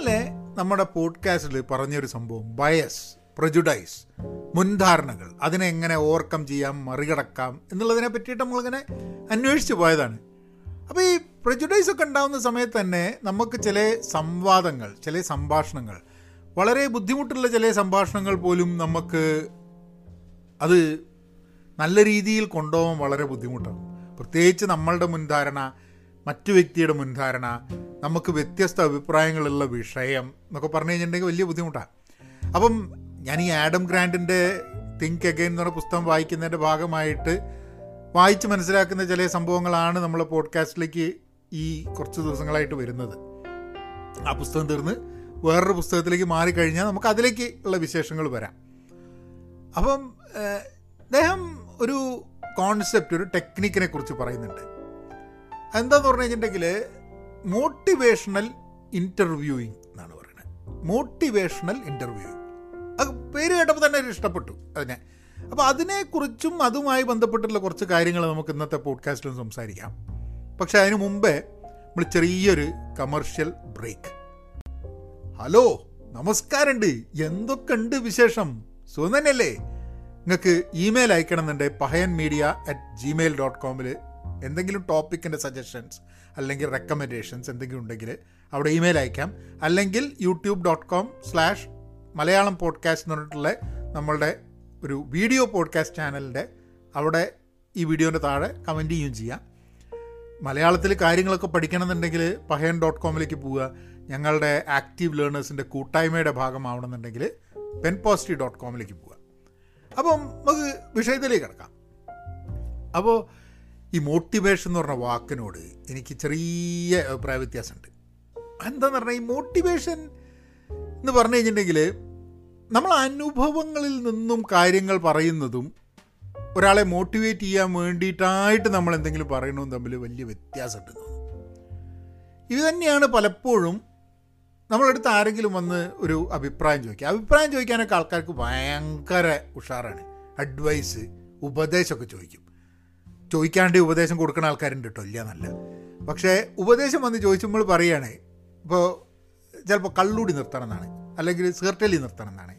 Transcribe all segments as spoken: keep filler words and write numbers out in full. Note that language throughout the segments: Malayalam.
ഇന്നലെ നമ്മുടെ പോഡ്കാസ്റ്റിൽ പറഞ്ഞൊരു സംഭവം, ബയസ്, പ്രജുഡൈസ്, മുൻധാരണകൾ, അതിനെ എങ്ങനെ ഓവർകം ചെയ്യാം, മറികടക്കാം എന്നുള്ളതിനെ പറ്റിയിട്ട് നമ്മളിങ്ങനെ അന്വേഷിച്ച് പോയതാണ്. അപ്പോൾ ഈ പ്രജുഡൈസൊക്കെ ഉണ്ടാകുന്ന സമയത്ത് തന്നെ നമുക്ക് ചില സംവാദങ്ങൾ, ചില സംഭാഷണങ്ങൾ, വളരെ ബുദ്ധിമുട്ടുള്ള ചില സംഭാഷണങ്ങൾ പോലും നമുക്ക് അത് നല്ല രീതിയിൽ കൊണ്ടുപോകാൻ വളരെ ബുദ്ധിമുട്ടാണ്. പ്രത്യേകിച്ച് നമ്മളുടെ മുൻധാരണ, മറ്റു വ്യക്തിയുടെ മുൻധാരണ, നമുക്ക് വ്യത്യസ്ത അഭിപ്രായങ്ങളുള്ള വിഷയം എന്നൊക്കെ പറഞ്ഞു കഴിഞ്ഞിട്ടുണ്ടെങ്കിൽ വലിയ ബുദ്ധിമുട്ടാണ്. അപ്പം ഞാൻ ഈ ആഡം ഗ്രാൻഡിൻ്റെ തിങ്ക് അഗെയിൻ എന്ന് പറഞ്ഞ പുസ്തകം വായിക്കുന്നതിൻ്റെ ഭാഗമായിട്ട് വായിച്ച് മനസ്സിലാക്കുന്ന ചില സംഭവങ്ങളാണ് നമ്മളെ പോഡ്കാസ്റ്റിലേക്ക് ഈ കുറച്ച് ദിവസങ്ങളായിട്ട് വരുന്നത്. ആ പുസ്തകം തീർന്ന് വേറൊരു പുസ്തകത്തിലേക്ക് മാറിക്കഴിഞ്ഞാൽ നമുക്ക് അതിലേക്ക് ഉള്ള വിശേഷങ്ങൾ വരാം. അപ്പം അദ്ദേഹം ഒരു കോൺസെപ്റ്റ്, ഒരു ടെക്നിക്കിനെ കുറിച്ച് പറയുന്നുണ്ട്. എന്താന്ന് പറഞ്ഞു കഴിഞ്ഞിട്ടുണ്ടെങ്കിൽ മോട്ടിവേഷണൽ ഇൻ്റർവ്യൂയിങ് എന്നാണ് പറയുന്നത്. മോട്ടിവേഷണൽ ഇൻ്റർവ്യൂയിങ്, അത് പേര് കേട്ടപ്പോൾ തന്നെ ഇഷ്ടപ്പെട്ടു അതിനെ. അപ്പോൾ അതിനെക്കുറിച്ചും അതുമായി ബന്ധപ്പെട്ടുള്ള കുറച്ച് കാര്യങ്ങൾ നമുക്ക് ഇന്നത്തെ പോഡ്കാസ്റ്റിൽ സംസാരിക്കാം. പക്ഷേ അതിനു മുമ്പേ നമ്മൾ ചെറിയൊരു കമർഷ്യൽ ബ്രേക്ക്. ഹലോ, നമസ്കാരമുണ്ട്. എന്തൊക്കെ ഉണ്ട് വിശേഷം? സുഖം തന്നെയല്ലേ? നിങ്ങൾക്ക് ഇമെയിൽ അയക്കണമെന്നുണ്ടെങ്കിൽ Pahayan media at gmail dot കോമിൽ എന്തെങ്കിലും ടോപ്പിക്കിൻ്റെ സജഷൻസ് അല്ലെങ്കിൽ റെക്കമെൻഡേഷൻസ് എന്തെങ്കിലും ഉണ്ടെങ്കിൽ അവിടെ ഇമെയിൽ അയക്കാം. അല്ലെങ്കിൽ YouTube dot com slash Malayalam podcast എന്ന് പറഞ്ഞിട്ടുള്ള നമ്മളുടെ ഒരു വീഡിയോ പോഡ്കാസ്റ്റ് ചാനലിൻ്റെ അവിടെ ഈ വീഡിയോൻ്റെ താഴെ കമൻറ്റ് ചെയ്യും ചെയ്യാം. മലയാളത്തിൽ കാര്യങ്ങളൊക്കെ പഠിക്കണമെന്നുണ്ടെങ്കിൽ പഹയൻ ഡോട്ട് കോമിലേക്ക് പോവുക. ഞങ്ങളുടെ ആക്റ്റീവ് ലേണേഴ്സിൻ്റെ കൂട്ടായ്മയുടെ ഭാഗമാവണമെന്നുണ്ടെങ്കിൽ പെൻ പോസിറ്റീവ് ഡോട്ട് കോമിലേക്ക് പോവുക. അപ്പം നമുക്ക് വിഷയത്തിലേക്ക് കിടക്കാം. അപ്പോൾ ഈ മോട്ടിവേഷൻ എന്ന് പറഞ്ഞ വാക്കിനോട് എനിക്ക് ചെറിയ അഭിപ്രായ വ്യത്യാസമുണ്ട്. എന്താന്ന് പറഞ്ഞാൽ ഈ മോട്ടിവേഷൻ എന്ന് പറഞ്ഞു കഴിഞ്ഞിട്ടുണ്ടെങ്കിൽ നമ്മൾ അനുഭവങ്ങളിൽ നിന്നും കാര്യങ്ങൾ പറയുന്നതും ഒരാളെ മോട്ടിവേറ്റ് ചെയ്യാൻ വേണ്ടിയിട്ടായിട്ട് നമ്മൾ എന്തെങ്കിലും പറയണതും തമ്മിൽ വലിയ വ്യത്യാസമുണ്ട് തോന്നുന്നു. ഇത് തന്നെയാണ് പലപ്പോഴും നമ്മളടുത്ത് ആരെങ്കിലും വന്ന് ഒരു അഭിപ്രായം ചോദിക്കുക. അഭിപ്രായം ചോദിക്കാനൊക്കെ ആൾക്കാർക്ക് ഭയങ്കര ഉഷാറാണ്. അഡ്വൈസ്, ഉപദേശമൊക്കെ ചോദിക്കും. ചോദിക്കാണ്ട് ഉപദേശം കൊടുക്കുന്ന ആൾക്കാരുണ്ട് കേട്ടോ, ഇല്ല എന്നല്ല. പക്ഷേ ഉപദേശം വന്ന് ചോദിച്ചുമ്പോൾ പറയുകയാണ്, ഇപ്പോൾ ചിലപ്പോൾ കള്ളൂടി നിർത്തണം എന്നാണ്, അല്ലെങ്കിൽ സിഗരറ്റലി നിർത്തണം എന്നാണ്,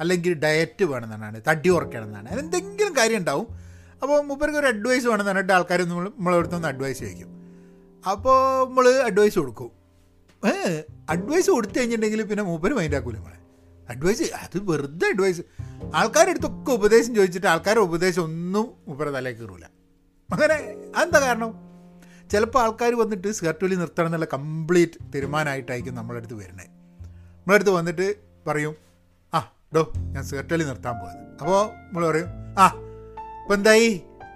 അല്ലെങ്കിൽ ഡയറ്റ് വേണമെന്നാണ്, തടി കുറയ്ക്കണം എന്നാണ്, എന്തെങ്കിലും കാര്യം ഉണ്ടാവും. അപ്പോൾ മൂപ്പർക്ക് ഒരു അഡ്വൈസ് വേണമെന്ന് പറഞ്ഞിട്ട് ആൾക്കാർ നമ്മൾ നമ്മളെടുത്തൊന്ന് അഡ്വൈസ് ചോദിക്കും. അപ്പോൾ നമ്മൾ അഡ്വൈസ് കൊടുക്കും. അഡ്വൈസ് കൊടുത്തു കഴിഞ്ഞിട്ടുണ്ടെങ്കിൽ പിന്നെ മൂപ്പർ മൈൻഡാക്കൂല. നമ്മളെ അഡ്വൈസ്, അത് വെറുതെ അഡ്വൈസ്. ആൾക്കാരെടുത്തൊക്കെ ഉപദേശം ചോദിച്ചിട്ട് ആൾക്കാരുടെ ഉപദേശം ഒന്നും മൂപ്പരെ തലേ കയറൂല. അങ്ങനെ അതെന്താ കാരണം? ചിലപ്പോൾ ആൾക്കാർ വന്നിട്ട് സിഗരറ്റൊലി നിർത്തണം എന്നുള്ള കംപ്ലീറ്റ് തീരുമാനമായിട്ടായിരിക്കും നമ്മളടുത്ത് വരുന്നത്. നമ്മളടുത്ത് വന്നിട്ട് പറയും, ആ ഡോ ഞാൻ സിഗരറ്റൊലി നിർത്താൻ പോയത്. അപ്പോൾ നമ്മൾ പറയും, ആ ഇപ്പം എന്തായി,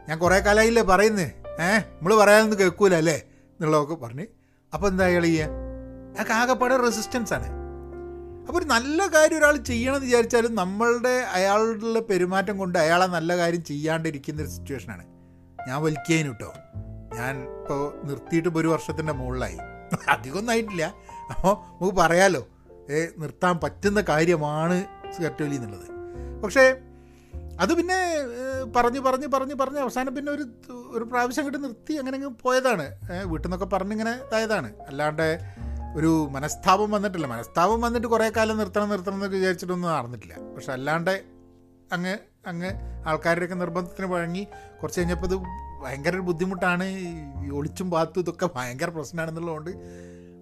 ഞാൻ കുറേ കാലമായില്ലേ പറയുന്നത്, ഏഹ് നമ്മൾ പറയാനൊന്നും കേൾക്കൂല അല്ലേ എന്നുള്ളതൊക്കെ പറഞ്ഞ്, അപ്പോൾ എന്താ അയാൾ ചെയ്യുക? അയാൾക്ക് ആകെപ്പാടെ റെസിസ്റ്റൻസാണ്. അപ്പോൾ ഒരു നല്ല കാര്യം ഒരാൾ ചെയ്യണമെന്ന് വിചാരിച്ചാലും നമ്മളുടെ അയാളുടെ പെരുമാറ്റം കൊണ്ട് അയാളെ നല്ല കാര്യം ചെയ്യാണ്ടിരിക്കുന്ന ഒരു സിറ്റുവേഷനാണ്. ഞാൻ വലിക്കേനു കേട്ടോ, ഞാൻ ഇപ്പോൾ നിർത്തിയിട്ട് ഇപ്പോൾ ഒരു വർഷത്തിൻ്റെ മുകളിലായി, അധികമൊന്നും ആയിട്ടില്ല. അപ്പോൾ നമുക്ക് പറയാമല്ലോ ഏ നിർത്താൻ പറ്റുന്ന കാര്യമാണ് സിഗരറ്റൊലി എന്നുള്ളത്. പക്ഷേ അത് പിന്നെ പറഞ്ഞ് പറഞ്ഞ് പറഞ്ഞ് പറഞ്ഞ് അവസാനം പിന്നെ ഒരു ഒരു പ്രാവശ്യം അങ്ങോട്ട് നിർത്തി അങ്ങനെ അങ്ങ് പോയതാണ്. വീട്ടിൽ നിന്നൊക്കെ പറഞ്ഞിങ്ങനെ ഇതായതാണ്, അല്ലാണ്ട് ഒരു മനസ്താപം വന്നിട്ടില്ല. മനസ്താപം വന്നിട്ട് കുറേ കാലം നിർത്തണം നിർത്തണം എന്നൊക്കെ വിചാരിച്ചിട്ടൊന്നും നടന്നിട്ടില്ല. പക്ഷെ അല്ലാണ്ട് അങ്ങ് അങ്ങ് ആൾക്കാരുടെയൊക്കെ നിർബന്ധത്തിന് വഴങ്ങി കുറച്ച് കഴിഞ്ഞപ്പോൾ ഇത് ഭയങ്കര ഒരു ബുദ്ധിമുട്ടാണ്, ഒളിച്ചും പാത്തും ഇതൊക്കെ ഭയങ്കര പ്രശ്നമാണെന്നുള്ളതുകൊണ്ട്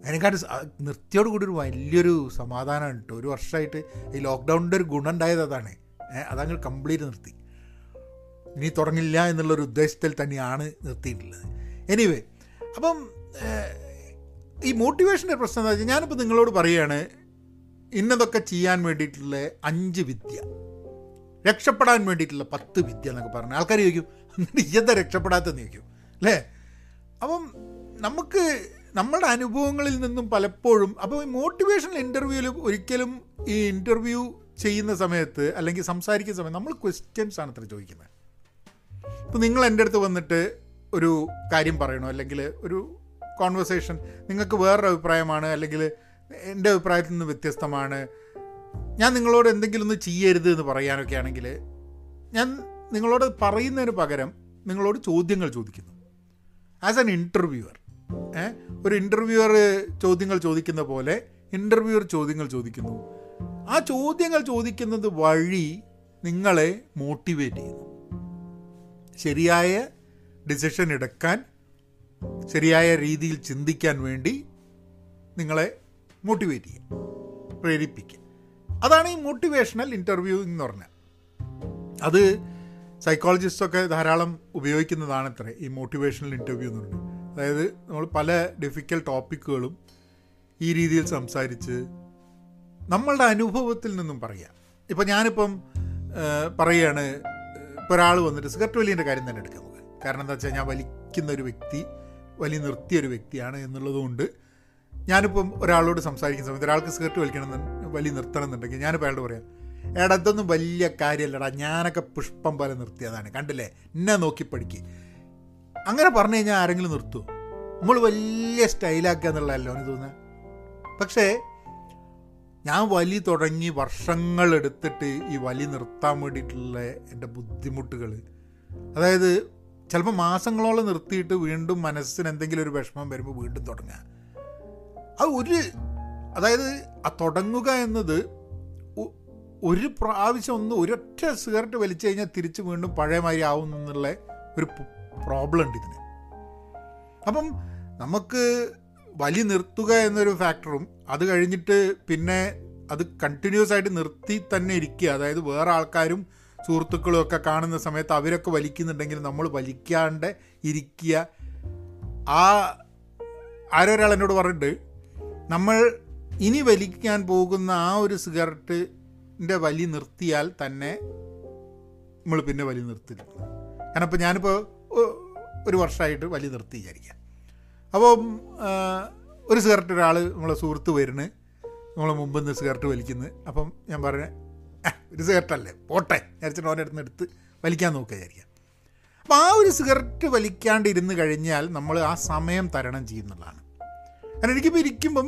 അതിനെക്കാട്ട് നിർത്തിയോട് കൂടി ഒരു വലിയൊരു സമാധാനമാണ് കേട്ടോ. ഒരു വർഷമായിട്ട് ഈ ലോക്ക്ഡൗണിൻ്റെ ഒരു ഗുണം ഉണ്ടായത് അതാണ്. അതങ്ങൾ കംപ്ലീറ്റ് നിർത്തി, ഇനി തുടങ്ങില്ല എന്നുള്ളൊരു ഉദ്ദേശത്തിൽ തന്നെയാണ് നിർത്തിയിട്ടുള്ളത്. എനിവേ, അപ്പം ഈ മോട്ടിവേഷൻ്റെ പ്രശ്നം എന്താ വെച്ചാൽ, ഞാനിപ്പോൾ നിങ്ങളോട് പറയുകയാണ് ഇന്നതൊക്കെ ചെയ്യാൻ വേണ്ടിയിട്ടുള്ള അഞ്ച് വിദ്യ, രക്ഷപ്പെടാൻ വേണ്ടിയിട്ടുള്ള പത്ത് വിദ്യ എന്നൊക്കെ പറഞ്ഞു. ആൾക്കാർ ചോദിക്കും, എന്നിട്ട് എന്താ രക്ഷപ്പെടാത്തെന്ന് ചോദിക്കും അല്ലേ. അപ്പം നമുക്ക് നമ്മുടെ അനുഭവങ്ങളിൽ നിന്നും പലപ്പോഴും, അപ്പോൾ ഈ മോട്ടിവേഷണൽ ഇൻ്റർവ്യൂവിൽ ഒരിക്കലും ഈ ഇൻ്റർവ്യൂ ചെയ്യുന്ന സമയത്ത് അല്ലെങ്കിൽ സംസാരിക്കുന്ന സമയത്ത് നമ്മൾ ക്വസ്റ്റ്യൻസ് ആണ് അത്ര ചോദിക്കുന്നത്. ഇപ്പോൾ നിങ്ങൾ എൻ്റെ അടുത്ത് വന്നിട്ട് ഒരു കാര്യം പറയണോ, അല്ലെങ്കിൽ ഒരു കോൺവെർസേഷൻ നിങ്ങൾക്ക് വേറൊരു അഭിപ്രായമാണ്, അല്ലെങ്കിൽ എൻ്റെ അഭിപ്രായത്തിൽ നിന്ന് വ്യത്യസ്തമാണ്, ഞാൻ നിങ്ങളോട് എന്തെങ്കിലും ഒന്ന് ചെയ്യരുത് എന്ന് പറയാനൊക്കെ ആണെങ്കിൽ ഞാൻ നിങ്ങളോട് പറയുന്നതിന് പകരം നിങ്ങളോട് ചോദ്യങ്ങൾ ചോദിക്കുന്നു ആസ് ആൻ ഇൻ്റർവ്യൂവർ. ഏഹ് ഒരു ഇൻ്റർവ്യൂവർ ചോദ്യങ്ങൾ ചോദിക്കുന്ന പോലെ ഇൻ്റർവ്യൂർ ചോദ്യങ്ങൾ ചോദിക്കുന്നു. ആ ചോദ്യങ്ങൾ ചോദിക്കുന്നത് വഴി നിങ്ങളെ മോട്ടിവേറ്റ് ചെയ്യുന്നു. ശരിയായ ഡിസിഷൻ എടുക്കാൻ, ശരിയായ രീതിയിൽ ചിന്തിക്കാൻ വേണ്ടി നിങ്ങളെ മോട്ടിവേറ്റ് ചെയ്യാം, പ്രേരിപ്പിക്കുക. അതാണ് ഈ മോട്ടിവേഷണൽ ഇൻ്റർവ്യൂയിങ് എന്ന് പറഞ്ഞാൽ. അത് സൈക്കോളജിസ്റ്റൊക്കെ ധാരാളം ഉപയോഗിക്കുന്നതാണത്രേ ഈ മോട്ടിവേഷണൽ ഇൻ്റർവ്യൂ എന്ന് പറഞ്ഞാൽ. അതായത് നമ്മൾ പല ഡിഫിക്കൽട്ട് ടോപ്പിക്കുകളും ഈ രീതിയിൽ സംസാരിച്ച് നമ്മളുടെ അനുഭവത്തിൽ നിന്നും പറയാം. ഇപ്പം ഞാനിപ്പം പറയുകയാണ്, ഇപ്പോൾ ഒരാൾ വന്നിട്ട് സിഗരറ്റ് വലിയുടെ കാര്യം തന്നെ എടുക്കാം. കാരണം എന്താ വെച്ചാൽ, ഞാൻ വലിക്കുന്നൊരു വ്യക്തി, വലി നിർത്തിയൊരു വ്യക്തിയാണ് എന്നുള്ളതുകൊണ്ട് ഞാനിപ്പം ഒരാളോട് സംസാരിക്കുന്ന സമയത്ത് ഒരാൾക്ക് സിഗരറ്റ് വലിക്കണമെന്ന് വലി നിർത്തണം എന്നുണ്ടെങ്കിൽ ഞാനിപ്പോൾ അയാളോട് പറയാം, എടാ ഇതൊന്നും വലിയ കാര്യമല്ലടാ, ഞാനൊക്കെ പുഷ്പം പോലെ നിർത്തിയതാണ്, കണ്ടില്ലേ, എന്നെ നോക്കി പഠിക്കുക. അങ്ങനെ പറഞ്ഞു കഴിഞ്ഞാൽ ആരെങ്കിലും നിർത്തുമോ? നമ്മൾ വലിയ സ്റ്റൈലാക്കുക എന്നുള്ളതല്ലോ എന്ന് തോന്നുന്നത്. പക്ഷേ ഞാൻ വലി തുടങ്ങി വർഷങ്ങളെടുത്തിട്ട് ഈ വലി നിർത്താൻ വേണ്ടിയിട്ടുള്ള എൻ്റെ ബുദ്ധിമുട്ടുകൾ, അതായത് ചിലപ്പോൾ മാസങ്ങളോളം നിർത്തിയിട്ട് വീണ്ടും മനസ്സിന് എന്തെങ്കിലും ഒരു വിഷമം വരുമ്പോൾ വീണ്ടും തുടങ്ങുക. അത് ഒരു അതായത് ആ തുടങ്ങുക എന്നത് ഒരു പ്രാവശ്യം ഒന്ന് ഒരൊറ്റ സിഗരറ്റ് വലിച്ചു കഴിഞ്ഞാൽ തിരിച്ച് വീണ്ടും പഴയമാതിരി ആവും എന്നുള്ള ഒരു പ്രോബ്ലം ഉണ്ട് ഇതിന്. അപ്പം നമുക്ക് വലി നിർത്തുക എന്നൊരു ഫാക്ടറും, അത് കഴിഞ്ഞിട്ട് പിന്നെ അത് കണ്ടിന്യൂസ് ആയിട്ട് നിർത്തി തന്നെ ഇരിക്കുക. അതായത് വേറെ ആൾക്കാരും സുഹൃത്തുക്കളും ഒക്കെ കാണുന്ന സമയത്ത് അവരൊക്കെ വലിക്കുന്നുണ്ടെങ്കിൽ നമ്മൾ വലിക്കാണ്ട് ഇരിക്കുക. ആ ആരൊരാൾ എന്നോട് പറഞ്ഞിട്ട്, നമ്മൾ ഇനി വലിക്കാൻ പോകുന്ന ആ ഒരു സിഗരറ്റിൻ്റെ വലി നിർത്തിയാൽ തന്നെ നമ്മൾ പിന്നെ വലി നിർത്തില്ല. കാരണം ഇപ്പോൾ ഞാനിപ്പോൾ ഒരു വർഷമായിട്ട് വലി നിർത്തി വിചാരിക്കുക. അപ്പം ഒരു സിഗരറ്റ് ഒരാൾ നമ്മളെ സുഹൃത്ത് വരുന്നു, നമ്മളെ മുമ്പിൽ നിന്ന് സിഗരറ്റ് വലിക്കുന്നത്. അപ്പം ഞാൻ പറഞ്ഞു, ഒരു സിഗരറ്റല്ലേ പോട്ടെ വിചാരിച്ചിട്ട് ഓൻ്റെ അടുത്ത് എടുത്ത് വലിക്കാൻ നോക്കുക വിചാരിക്കാം. അപ്പോൾ ആ ഒരു സിഗരറ്റ് വലിക്കാണ്ടിരുന്ന് കഴിഞ്ഞാൽ നമ്മൾ ആ സമയം തരണം ചെയ്യുന്നുള്ളതാണ്. കാരണം എനിക്കിപ്പോൾ ഇരിക്കുമ്പം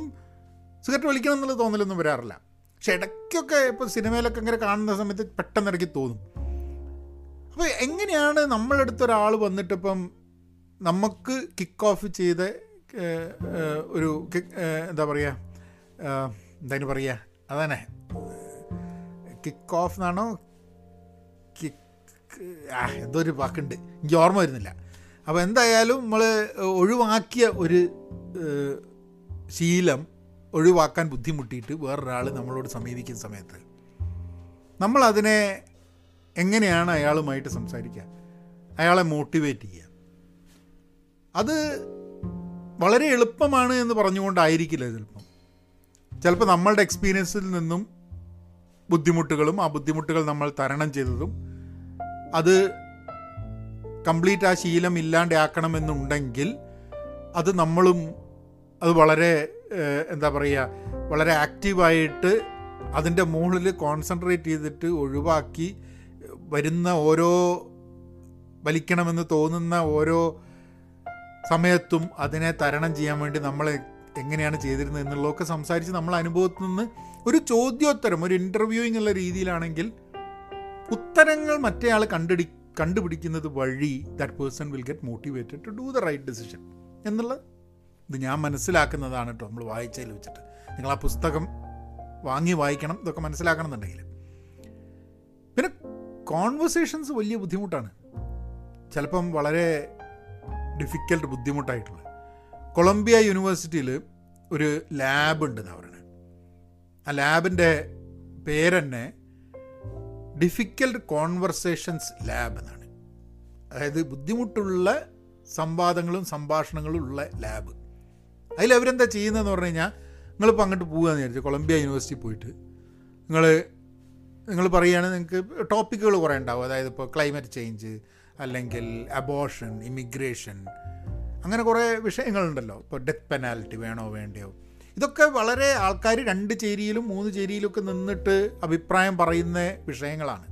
സിഗരറ്റ് വലിക്കണം എന്നുള്ള തോന്നലൊന്നും വരാറില്ല. പക്ഷെ ഇടയ്ക്കൊക്കെ ഇപ്പോൾ സിനിമയിലൊക്കെ ഇങ്ങനെ കാണുന്ന സമയത്ത് പെട്ടെന്ന് ഇടയ്ക്ക് തോന്നും. അപ്പോൾ എങ്ങനെയാണ് നമ്മളടുത്തൊരാൾ വന്നിട്ടിപ്പം നമുക്ക് കിക്ക് ഓഫ് ചെയ്ത് ഒരു എന്താ പറയുക, എന്തായാലും പറയുക അതന്നെ കിക്ക് ഓഫ് എന്നാണോ കിക്ക് എന്തോ ഒരു വാക്കുണ്ട്, എനിക്ക് ഓർമ്മ വരുന്നില്ല. അപ്പോൾ എന്തായാലും നമ്മൾ ഒഴിവാക്കിയ ഒരു ശീലം ഒഴിവാക്കാൻ ബുദ്ധിമുട്ടിയിട്ട് വേറൊരാൾ നമ്മളോട് സമീപിക്കുന്ന സമയത്ത് നമ്മളതിനെ എങ്ങനെയാണ് അയാളുമായിട്ട് സംസാരിക്കുക, അയാളെ മോട്ടിവേറ്റ് ചെയ്യുക? അത് വളരെ എളുപ്പമാണ് എന്ന് പറഞ്ഞുകൊണ്ടായിരിക്കില്ല. ചിലപ്പം ചിലപ്പോൾ നമ്മളുടെ എക്സ്പീരിയൻസിൽ നിന്നും ബുദ്ധിമുട്ടുകളും, ആ ബുദ്ധിമുട്ടുകൾ നമ്മൾ തരണം ചെയ്തതും, അത് കംപ്ലീറ്റ് ആ ശീലം ഇല്ലാണ്ട് ആക്കണമെന്നുണ്ടെങ്കിൽ അത് നമ്മളും അത് വളരെ എന്താ പറയുക വളരെ ആക്റ്റീവായിട്ട് അതിൻ്റെ മുകളിൽ കോൺസെൻട്രേറ്റ് ചെയ്തിട്ട് ഒഴിവാക്കി വരുന്ന ഓരോ വലിക്കണമെന്ന് തോന്നുന്ന ഓരോ സമയത്തും അതിനെ തരണം ചെയ്യാൻ വേണ്ടി നമ്മൾ എങ്ങനെയാണ് ചെയ്തിരുന്നത് എന്നുള്ളതൊക്കെ സംസാരിച്ച് നമ്മൾ അനുഭവത്തിൽ നിന്ന് ഒരു ചോദ്യോത്തരം, ഒരു ഇൻ്റർവ്യൂയിങ് ഉള്ള രീതിയിലാണെങ്കിൽ ഉത്തരങ്ങൾ മറ്റേയാൾ കണ്ടുപിടി കണ്ടുപിടിക്കുന്നത് വഴി that person will get motivated to do the right decision എന്നുള്ള ഇത് ഞാൻ മനസ്സിലാക്കുന്നതാണ് കേട്ടോ. നമ്മൾ വായിച്ചതിൽ വെച്ചിട്ട് നിങ്ങൾ ആ പുസ്തകം വാങ്ങി വായിക്കണം ഇതൊക്കെ മനസ്സിലാക്കണം എന്നുണ്ടെങ്കിൽ. പിന്നെ കോൺവെർസേഷൻസ് വലിയ ബുദ്ധിമുട്ടാണ്, ചിലപ്പം വളരെ ഡിഫിക്കൽട്ട് ബുദ്ധിമുട്ടായിട്ടുള്ളത്. കൊളംബിയ യൂണിവേഴ്സിറ്റിയിൽ ഒരു ലാബുണ്ടെന്ന് പറയണത്. ആ ലാബിൻ്റെ പേരെന്നെ ഡിഫിക്കൽട്ട് കോൺവെർസേഷൻസ് ലാബ് എന്നാണ്. അതായത് ബുദ്ധിമുട്ടുള്ള സംവാദങ്ങളും സംഭാഷണങ്ങളും ഉള്ള ലാബ്. അതിലവരെന്താ ചെയ്യുന്നതെന്ന് പറഞ്ഞു കഴിഞ്ഞാൽ, നിങ്ങളിപ്പോൾ അങ്ങോട്ട് പോകുകയെന്ന് വിചാരിച്ചു, കൊളംബിയ യൂണിവേഴ്സിറ്റി പോയിട്ട് നിങ്ങൾ നിങ്ങൾ പറയുകയാണ്, നിങ്ങൾക്ക് ടോപ്പിക്കുകൾ കുറേ ഉണ്ടാവും. അതായത് ഇപ്പോൾ ക്ലൈമറ്റ് ചേഞ്ച്, അല്ലെങ്കിൽ അബോഷൻ, ഇമിഗ്രേഷൻ, അങ്ങനെ കുറേ വിഷയങ്ങളുണ്ടല്ലോ. ഇപ്പോൾ ഡെത്ത് പെനാൽറ്റി വേണോ വേണ്ടയോ, ഇതൊക്കെ വളരെ ആൾക്കാർ രണ്ട് ചേരിയിലും മൂന്ന് ചേരിയിലുമൊക്കെ നിന്നിട്ട് അഭിപ്രായം പറയുന്ന വിഷയങ്ങളാണ്.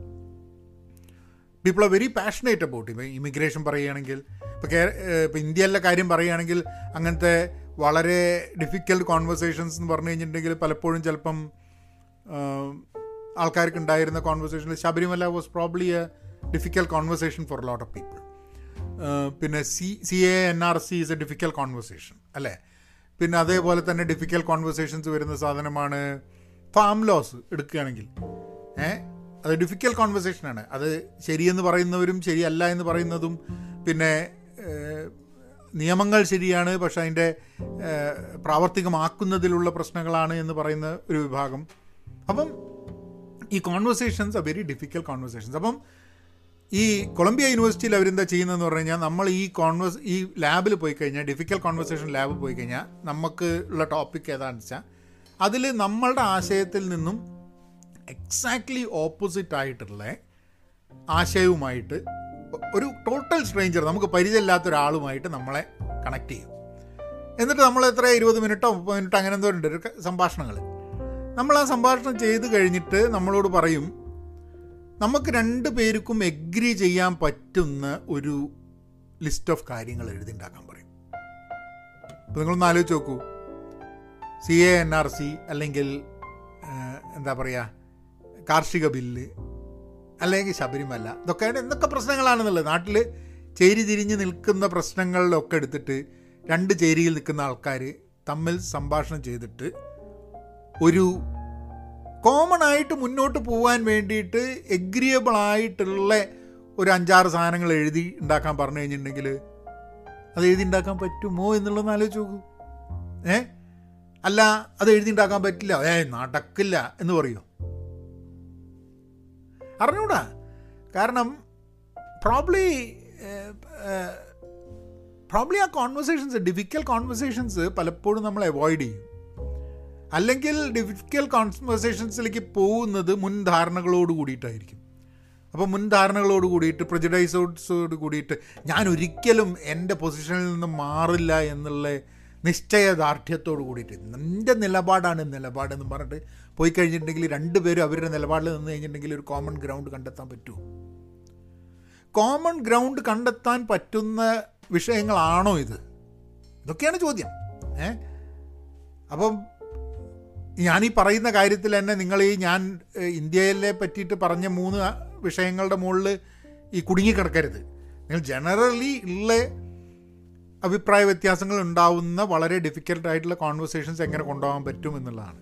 People are very passionate about. ഇപ്പോൾ ഇമിഗ്രേഷൻ പറയുകയാണെങ്കിൽ, ഇപ്പോൾ കേ ഇപ്പോൾ ഇന്ത്യയിലെ കാര്യം പറയുകയാണെങ്കിൽ, അങ്ങനത്തെ വളരെ ഡിഫിക്കൽട്ട് കോൺവെർസേഷൻസ് എന്ന് പറഞ്ഞു കഴിഞ്ഞിട്ടുണ്ടെങ്കിൽ പലപ്പോഴും ചിലപ്പം ആൾക്കാർക്ക് ഉണ്ടായിരുന്ന കോൺവെർസേഷനിൽ Sabarimala was probably a difficult conversation for lot of people. പിന്നെ C C A N R C is a difficult conversation അല്ലേ. പിന്നെ അതേപോലെ തന്നെ ഡിഫിക്കൽ കോൺവെർസേഷൻസ് വരുന്ന സാധനമാണ് ഫാം ലോസ് എടുക്കുകയാണെങ്കിൽ. ഏഹ് അത് ഡിഫിക്കൽ കോൺവെർസേഷനാണ്. അത് ശരിയെന്ന് പറയുന്നവരും ശരിയല്ല എന്ന് പറയുന്നതും, പിന്നെ നിയമങ്ങൾ ശരിയാണ് പക്ഷെ അതിൻ്റെ പ്രാവർത്തികമാക്കുന്നതിലുള്ള പ്രശ്നങ്ങളാണ് എന്ന് പറയുന്ന ഒരു വിഭാഗം. അപ്പം ഈ കോൺവെർസേഷൻസ് ആ വെരി ഡിഫിക്കൽ കോൺവെർസേഷൻസ്. അപ്പം ഈ കൊളംബിയ യൂണിവേഴ്സിറ്റിയിൽ അവരെന്താ ചെയ്യുന്നതെന്ന് പറഞ്ഞു കഴിഞ്ഞാൽ, നമ്മൾ ഈ കോൺവേഴ്സ് ഈ ലാബിൽ പോയി കഴിഞ്ഞാൽ, ഡിഫിക്കൽ കോൺവെർസേഷൻ ലാബ് പോയി കഴിഞ്ഞാൽ നമുക്ക് ഉള്ള ടോപ്പിക് ഏതാണെന്ന് വെച്ചാൽ അതിൽ നമ്മളുടെ ആശയത്തിൽ നിന്നും എക്സാക്ട്ലി ഓപ്പോസിറ്റായിട്ടുള്ള ആശയവുമായിട്ട് ഒരു ടോട്ടൽ സ്ട്രേഞ്ചർ, നമുക്ക് പരിചയമില്ലാത്ത ഒരാളുമായിട്ട് നമ്മളെ കണക്ട് ചെയ്യും. എന്നിട്ട് നമ്മൾ എത്ര ഇരുപത് മിനിറ്റോ മുപ്പത് മിനിറ്റോ അങ്ങനെ എന്തോ ഉണ്ട് ഒരു സംഭാഷണങ്ങൾ. നമ്മൾ ആ സംഭാഷണം ചെയ്ത് കഴിഞ്ഞിട്ട് നമ്മളോട് പറയും, നമുക്ക് രണ്ട് പേർക്കും എഗ്രി ചെയ്യാൻ പറ്റുന്ന ഒരു ലിസ്റ്റ് ഓഫ് കാര്യങ്ങൾ എഴുതി ഉണ്ടാക്കാൻ പറയും. അപ്പോൾ നിങ്ങളൊന്ന് ആലോചിച്ച് നോക്കൂ, C A N R C അല്ലെങ്കിൽ എന്താ പറയുക കാർഷിക ബില്ല് അല്ലെങ്കിൽ ശബരിമല, ഇതൊക്കെ എന്തൊക്കെ പ്രശ്നങ്ങളാണെന്നുള്ളത് നാട്ടിൽ ചേരി തിരിഞ്ഞ് നിൽക്കുന്ന പ്രശ്നങ്ങളിലൊക്കെ എടുത്തിട്ട് രണ്ട് ചേരിയിൽ നിൽക്കുന്ന ആൾക്കാർ തമ്മിൽ സംഭാഷണം ചെയ്തിട്ട് ഒരു കോമൺ ആയിട്ട് മുന്നോട്ട് പോകാൻ വേണ്ടിയിട്ട് എഗ്രിയബിളായിട്ടുള്ള ഒരു അഞ്ചാറ് സാധനങ്ങൾ എഴുതി ഉണ്ടാക്കാൻ പറഞ്ഞു കഴിഞ്ഞിട്ടുണ്ടെങ്കിൽ അത് എഴുതി ഉണ്ടാക്കാൻ പറ്റുമോ എന്നുള്ളതെന്ന് ആലോചിച്ച് നോക്കൂ. ഏ അല്ല അത് എഴുതി ഉണ്ടാക്കാൻ പറ്റില്ല, ഏ നടക്കില്ല എന്ന് പറയുമോ? അറിഞ്ഞൂടാ. കാരണം പ്രോബ്ലി പ്രോബ്ലി ആ കോൺവെർസേഷൻസ്, ഡിഫിക്കൽ കോൺവെർസേഷൻസ് പലപ്പോഴും നമ്മൾ അവോയ്ഡ് ചെയ്യും. അല്ലെങ്കിൽ ഡിഫിക്കൽ കോൺവെർസേഷൻസിലേക്ക് പോകുന്നത് മുൻധാരണകളോട് കൂടിയിട്ടായിരിക്കും. അപ്പോൾ മുൻധാരണകളോട് കൂടിയിട്ട് പ്രിജഡൈസോട് കൂടിയിട്ട് ഞാൻ ഒരിക്കലും എൻ്റെ പൊസിഷനിൽ നിന്ന് മാറില്ല എന്നുള്ള നിശ്ചയദാർഢ്യത്തോട് കൂടിയിട്ട് എൻ്റെ നിലപാടാണ് നിലപാടെന്ന് പറഞ്ഞിട്ട് പോയി കഴിഞ്ഞിട്ടുണ്ടെങ്കിൽ രണ്ടുപേരും അവരുടെ നിലപാടിൽ നിന്ന് കഴിഞ്ഞിട്ടുണ്ടെങ്കിൽ ഒരു കോമൺ ഗ്രൗണ്ട് കണ്ടെത്താൻ പറ്റുമോ? കോമൺ ഗ്രൗണ്ട് കണ്ടെത്താൻ പറ്റുന്ന വിഷയങ്ങളാണോ ഇത്? ഇതൊക്കെയാണ് ചോദ്യം. ഏ അപ്പം ഞാനീ പറയുന്ന കാര്യത്തിൽ തന്നെ നിങ്ങൾ ഈ ഞാൻ ഇന്ത്യയിലെ പറ്റിയിട്ട് പറഞ്ഞ മൂന്ന് വിഷയങ്ങളുടെ മുകളിൽ ഈ കുടുങ്ങിക്കിടക്കരുത്. നിങ്ങൾ ജനറലി ഉള്ള അഭിപ്രായ വ്യത്യാസങ്ങൾ ഉണ്ടാവുന്ന വളരെ ഡിഫിക്കൽട്ടായിട്ടുള്ള കോൺവെർസേഷൻസ് എങ്ങനെ കൊണ്ടുപോകാൻ പറ്റും എന്നുള്ളതാണ്.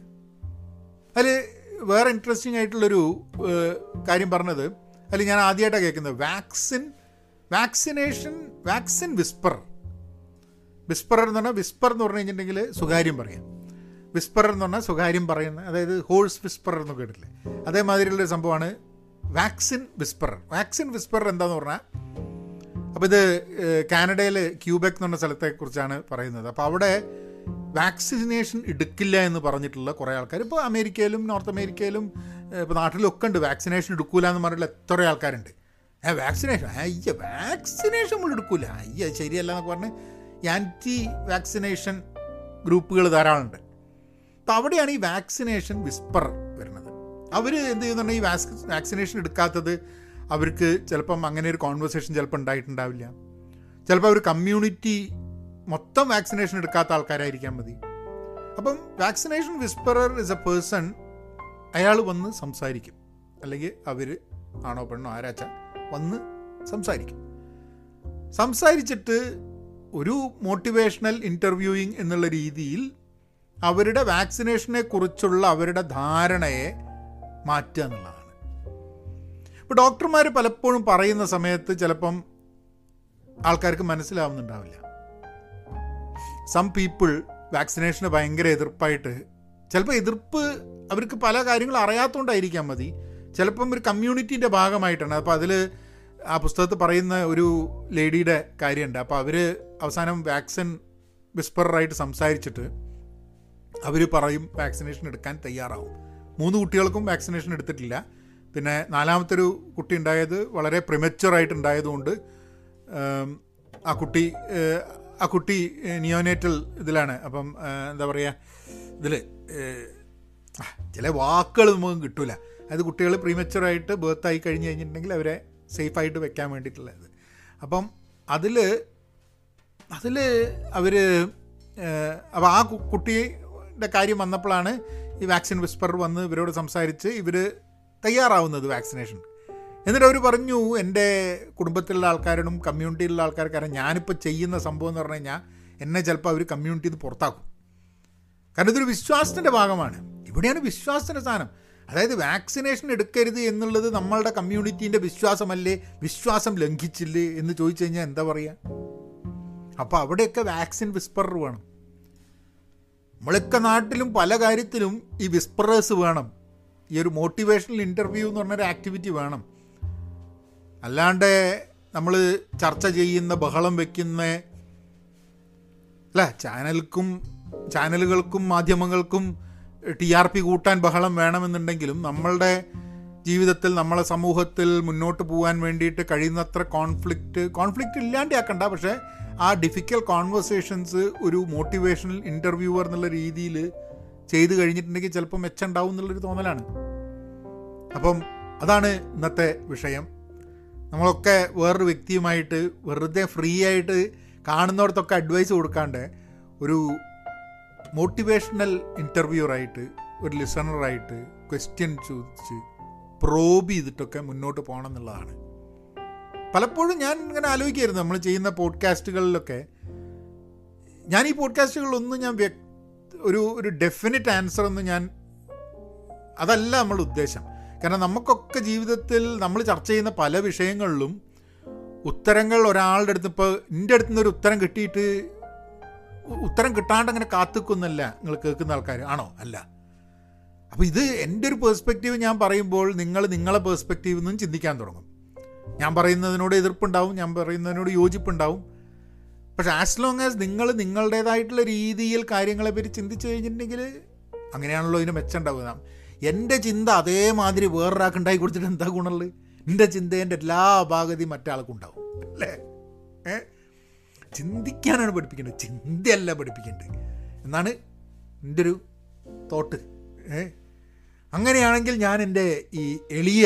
അതിൽ വേറെ ഇൻട്രസ്റ്റിംഗ് ആയിട്ടുള്ളൊരു കാര്യം പറഞ്ഞത്, അതിൽ ഞാൻ ആദ്യമായിട്ടാണ് കേൾക്കുന്നത്, vaccine vaccination vaccine whisper whisper എന്ന് പറഞ്ഞാൽ വിസ്പർ എന്ന് പറഞ്ഞു കഴിഞ്ഞിട്ടുണ്ടെങ്കിൽ സ്വകാര്യം പറയാം. വിസ്പറർ എന്ന് പറഞ്ഞാൽ സ്വകാര്യം പറയുന്ന, അതായത് ഹോഴ്സ് വിസ്പറർ എന്ന് കേട്ടില്ലേ, അതേമാതിരിയുള്ളൊരു സംഭവമാണ് വാക്സിൻ വിസ്പറർ. വാക്സിൻ വിസ്പറർ എന്താണെന്ന് പറഞ്ഞാൽ, അപ്പോൾ ഇത് കാനഡയിൽ ക്യൂബെക് എന്ന് പറഞ്ഞ സ്ഥലത്തെക്കുറിച്ചാണ് പറയുന്നത്. അപ്പോൾ അവിടെ വാക്സിനേഷൻ എടുക്കില്ല എന്ന് പറഞ്ഞിട്ടുള്ള കുറേ ആൾക്കാർ, ഇപ്പോൾ അമേരിക്കയിലും നോർത്ത് അമേരിക്കയിലും ഇപ്പോൾ നാട്ടിലൊക്കെ ഉണ്ട്, വാക്സിനേഷൻ എടുക്കില്ല എന്ന് പറഞ്ഞിട്ടുള്ള എത്ര ആൾക്കാരുണ്ട്. ഏ വാക്സിനേഷൻ അയ്യ വാക്സിനേഷൻ നമ്മൾ എടുക്കില്ല, അയ്യ ശരിയല്ല എന്നൊക്കെ പറഞ്ഞ് ആൻറ്റി വാക്സിനേഷൻ ഗ്രൂപ്പുകൾ ധാരാളമുണ്ട്. അപ്പോൾ അവിടെയാണ് ഈ വാക്സിനേഷൻ വിസ്പർ വരുന്നത്. അവർ എന്ത് ചെയ്യുന്നുണ്ടെങ്കിൽ ഈ വാക്സി വാക്സിനേഷൻ എടുക്കാത്തത് അവർക്ക് ചിലപ്പം അങ്ങനെ ഒരു കോൺവെർസേഷൻ ചിലപ്പോൾ ഉണ്ടായിട്ടുണ്ടാവില്ല. ചിലപ്പോൾ അവർ കമ്മ്യൂണിറ്റി മൊത്തം വാക്സിനേഷൻ എടുക്കാത്ത ആൾക്കാരായിരിക്കാൻ മതി. അപ്പം vaccination whisperer is a person, അയാൾ വന്ന് സംസാരിക്കും, അല്ലെങ്കിൽ അവർ ആണോ പെണ്ണോ ആരാച്ച വന്ന് സംസാരിക്കും. സംസാരിച്ചിട്ട് ഒരു മോട്ടിവേഷണൽ ഇൻ്റർവ്യൂയിങ് എന്നുള്ള രീതിയിൽ അവരുടെ വാക്സിനേഷനെ കുറിച്ചുള്ള അവരുടെ ധാരണയെ മാറ്റുക എന്നുള്ളതാണ്. ഇപ്പോൾ ഡോക്ടർമാർ പലപ്പോഴും പറയുന്ന സമയത്ത് ചിലപ്പം ആൾക്കാർക്ക് മനസ്സിലാവുന്നുണ്ടാവില്ല. സം പീപ്പിൾ വാക്സിനേഷന് ഭയങ്കര എതിർപ്പായിട്ട്, ചിലപ്പോൾ എതിർപ്പ് അവർക്ക് പല കാര്യങ്ങളും അറിയാത്തതുകൊണ്ടായിരിക്കാൻ മതി, ചിലപ്പം ഒരു കമ്മ്യൂണിറ്റീൻ്റെ ഭാഗമായിട്ടാണ്. അപ്പോൾ അതിൽ ആ പുസ്തകത്തിൽ പറയുന്ന ഒരു ലേഡിയുടെ കാര്യമുണ്ട്. അപ്പോൾ അവർ അവസാനം വാക്സിൻ വിസ്പറായിട്ട് സംസാരിച്ചിട്ട് അവർ പറയും വാക്സിനേഷൻ എടുക്കാൻ തയ്യാറാവും. മൂന്ന് കുട്ടികൾക്കും വാക്സിനേഷൻ എടുത്തിട്ടില്ല. പിന്നെ നാലാമത്തൊരു കുട്ടി ഉണ്ടായത് വളരെ പ്രിമച്വറായിട്ടുണ്ടായതുകൊണ്ട് ആ കുട്ടി ആ കുട്ടി നിയോനേറ്റൽ ഇതിലാണ്. അപ്പം എന്താ പറയുക, ഇതിൽ ചില വാക്കുകൾ നമുക്ക് കിട്ടില്ല. അതായത് കുട്ടികൾ പ്രിമച്വറായിട്ട് ബേർത്തായി കഴിഞ്ഞ് കഴിഞ്ഞിട്ടുണ്ടെങ്കിൽ അവരെ സേഫായിട്ട് വെക്കാൻ വേണ്ടിയിട്ടുള്ളത്. അപ്പം അതിൽ അതിൽ അവർ അപ്പോൾ ആ കുട്ടിയുടെ കാര്യം വന്നപ്പോഴാണ് ഈ വാക്സിൻ വിസ്പർ വന്ന് ഇവരോട് സംസാരിച്ച് ഇവർ തയ്യാറാവുന്നത് വാക്സിനേഷൻ. എന്നിട്ട് അവർ പറഞ്ഞു, എൻ്റെ കുടുംബത്തിലുള്ള ആൾക്കാരോടും കമ്മ്യൂണിറ്റിയിലുള്ള ആൾക്കാർക്കാരും ഞാനിപ്പോൾ ചെയ്യുന്ന സംഭവം എന്ന് പറഞ്ഞു കഴിഞ്ഞാൽ എന്നെ ചിലപ്പോൾ അവർ കമ്മ്യൂണിറ്റിയിൽ നിന്ന് പുറത്താക്കും, കാരണം ഇതൊരു വിശ്വാസത്തിൻ്റെ ഭാഗമാണ്. ഇവിടെയാണ് വിശ്വാസത്തിൻ്റെ സ്ഥാനം. അതായത് വാക്സിനേഷൻ എടുക്കരുത് എന്നുള്ളത് നമ്മളുടെ കമ്മ്യൂണിറ്റീൻ്റെ വിശ്വാസമല്ലേ, വിശ്വാസം ലംഘിച്ചില്ലേ എന്ന് ചോദിച്ചു കഴിഞ്ഞാൽ എന്താ പറയുക? അപ്പോൾ അവിടെയൊക്കെ വാക്സിൻ വിസ്പറർ വേണം. നമ്മളൊക്കെ നാട്ടിലും പല കാര്യത്തിലും ഈ വിസ്പറേഴ്സ് വേണം. ഈ ഒരു മോട്ടിവേഷണൽ ഇൻ്റർവ്യൂ എന്ന് പറഞ്ഞൊരു ആക്ടിവിറ്റി വേണം. അല്ലാണ്ട് നമ്മൾ ചർച്ച ചെയ്യുന്ന, ബഹളം വയ്ക്കുന്ന, അല്ല ചാനൽക്കും ചാനലുകൾക്കും മാധ്യമങ്ങൾക്കും ടി ആർ പി കൂട്ടാൻ ബഹളം വേണമെന്നുണ്ടെങ്കിലും നമ്മളുടെ ജീവിതത്തിൽ, നമ്മളെ സമൂഹത്തിൽ മുന്നോട്ട് പോകാൻ വേണ്ടിയിട്ട് കഴിയുന്നത്ര കോൺഫ്ലിക്റ്റ് കോൺഫ്ലിക്റ്റ് ഇല്ലാണ്ടാക്കണ്ട. പക്ഷേ ആ ഡിഫിക്കൽ കോൺവെർസേഷൻസ് ഒരു മോട്ടിവേഷണൽ ഇൻ്റർവ്യൂവർ എന്നുള്ള രീതിയിൽ ചെയ്ത് കഴിഞ്ഞിട്ടുണ്ടെങ്കിൽ ചിലപ്പോൾ മെച്ചമുണ്ടാവും എന്നുള്ളൊരു തോന്നലാണ്. അപ്പം അതാണ് ഇന്നത്തെ വിഷയം. നമ്മളൊക്കെ വേറൊരു വ്യക്തിയുമായിട്ട് വെറുതെ ഫ്രീ ആയിട്ട് കാണുന്നവർക്കൊക്കെ അഡ്വൈസ് കൊടുക്കാണ്ട് ഒരു മോട്ടിവേഷണൽ ഇൻ്റർവ്യൂറായിട്ട്, ഒരു ലിസണറായിട്ട് ക്വസ്റ്റ്യൻ ചോദിച്ച് പ്രോബ് ചെയ്തിട്ടൊക്കെ മുന്നോട്ട് പോകണം എന്നുള്ളതാണ്. പലപ്പോഴും ഞാൻ ഇങ്ങനെ ആലോചിക്കായിരുന്നു, നമ്മൾ ചെയ്യുന്ന പോഡ്കാസ്റ്റുകളിലൊക്കെ ഞാൻ ഈ പോഡ്കാസ്റ്റുകളിലൊന്നും ഞാൻ വ്യക്തി ഒരു ഒരു ഡെഫിനിറ്റ് ആൻസർ ഒന്നും ഞാൻ അതല്ല നമ്മളുടെ ഉദ്ദേശം. കാരണം നമുക്കൊക്കെ ജീവിതത്തിൽ നമ്മൾ ചർച്ച ചെയ്യുന്ന പല വിഷയങ്ങളിലും ഉത്തരങ്ങൾ ഒരാളുടെ അടുത്ത്, ഇപ്പോൾ എൻ്റെ അടുത്ത് നിന്നൊരു ഉത്തരം കിട്ടിയിട്ട് ഉത്തരം കിട്ടാണ്ട് അങ്ങനെ കാത്തുക്കൊന്നല്ല നിങ്ങൾ കേൾക്കുന്ന ആൾക്കാർ ആണോ? അല്ല. അപ്പോൾ ഇത് എൻ്റെ ഒരു പേഴ്സ്പെക്റ്റീവ് ഞാൻ പറയുമ്പോൾ നിങ്ങൾ നിങ്ങളെ പേഴ്സ്പെക്റ്റീവിൽ നിന്നും ചിന്തിക്കാൻ തുടങ്ങും. ഞാൻ പറയുന്നതിനോട് എതിർപ്പുണ്ടാവും, ഞാൻ പറയുന്നതിനോട് യോജിപ്പുണ്ടാവും. പക്ഷേ ആസ് ലോങ് ആസ് നിങ്ങൾ നിങ്ങളുടേതായിട്ടുള്ള രീതിയിൽ കാര്യങ്ങളെപ്പറ്റി ചിന്തിച്ച് കഴിഞ്ഞിട്ടുണ്ടെങ്കിൽ അങ്ങനെയാണല്ലോ ഇതിന് മെച്ചം ഉണ്ടാവുക. എൻ്റെ ചിന്ത അതേമാതിരി വേറൊരാൾക്ക് ഉണ്ടാക്കി കൊടുത്തിട്ട് എന്താ ഗുണമുള്ളത്? എൻ്റെ ചിന്തേൻ്റെ എല്ലാ അപാകതയും മറ്റാൾക്കുണ്ടാവും അല്ലേ? ഏ ചിന്തിക്കാനാണ് പഠിപ്പിക്കേണ്ടത്, ചിന്തയല്ല പഠിപ്പിക്കേണ്ടത് എന്നാണ് എൻ്റെ ഒരു തോട്ട്. ഏ അങ്ങനെയാണെങ്കിൽ ഞാൻ എൻ്റെ ഈ എളിയ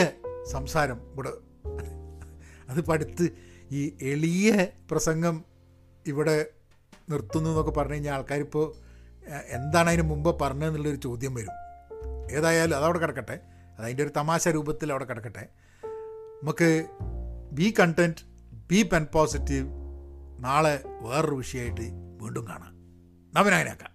സംസാരം ഇവിടെ അത് പഠിത്ത് ഈ എളിയ പ്രസംഗം ഇവിടെ നിർത്തുന്നു എന്നൊക്കെ പറഞ്ഞു കഴിഞ്ഞാൽ ആൾക്കാരിപ്പോൾ എന്താണ് അതിന് മുമ്പ് പറഞ്ഞതെന്നുള്ളൊരു ചോദ്യം വരും. ഏതായാലും അതവിടെ കിടക്കട്ടെ, അതതിൻ്റെ ഒരു തമാശ രൂപത്തിൽ അവിടെ കിടക്കട്ടെ. നമുക്ക് be content, be pen positive. നാളെ വേറൊരു വിഷയമായിട്ട് വീണ്ടും കാണാം. നവനായനാക്കാം.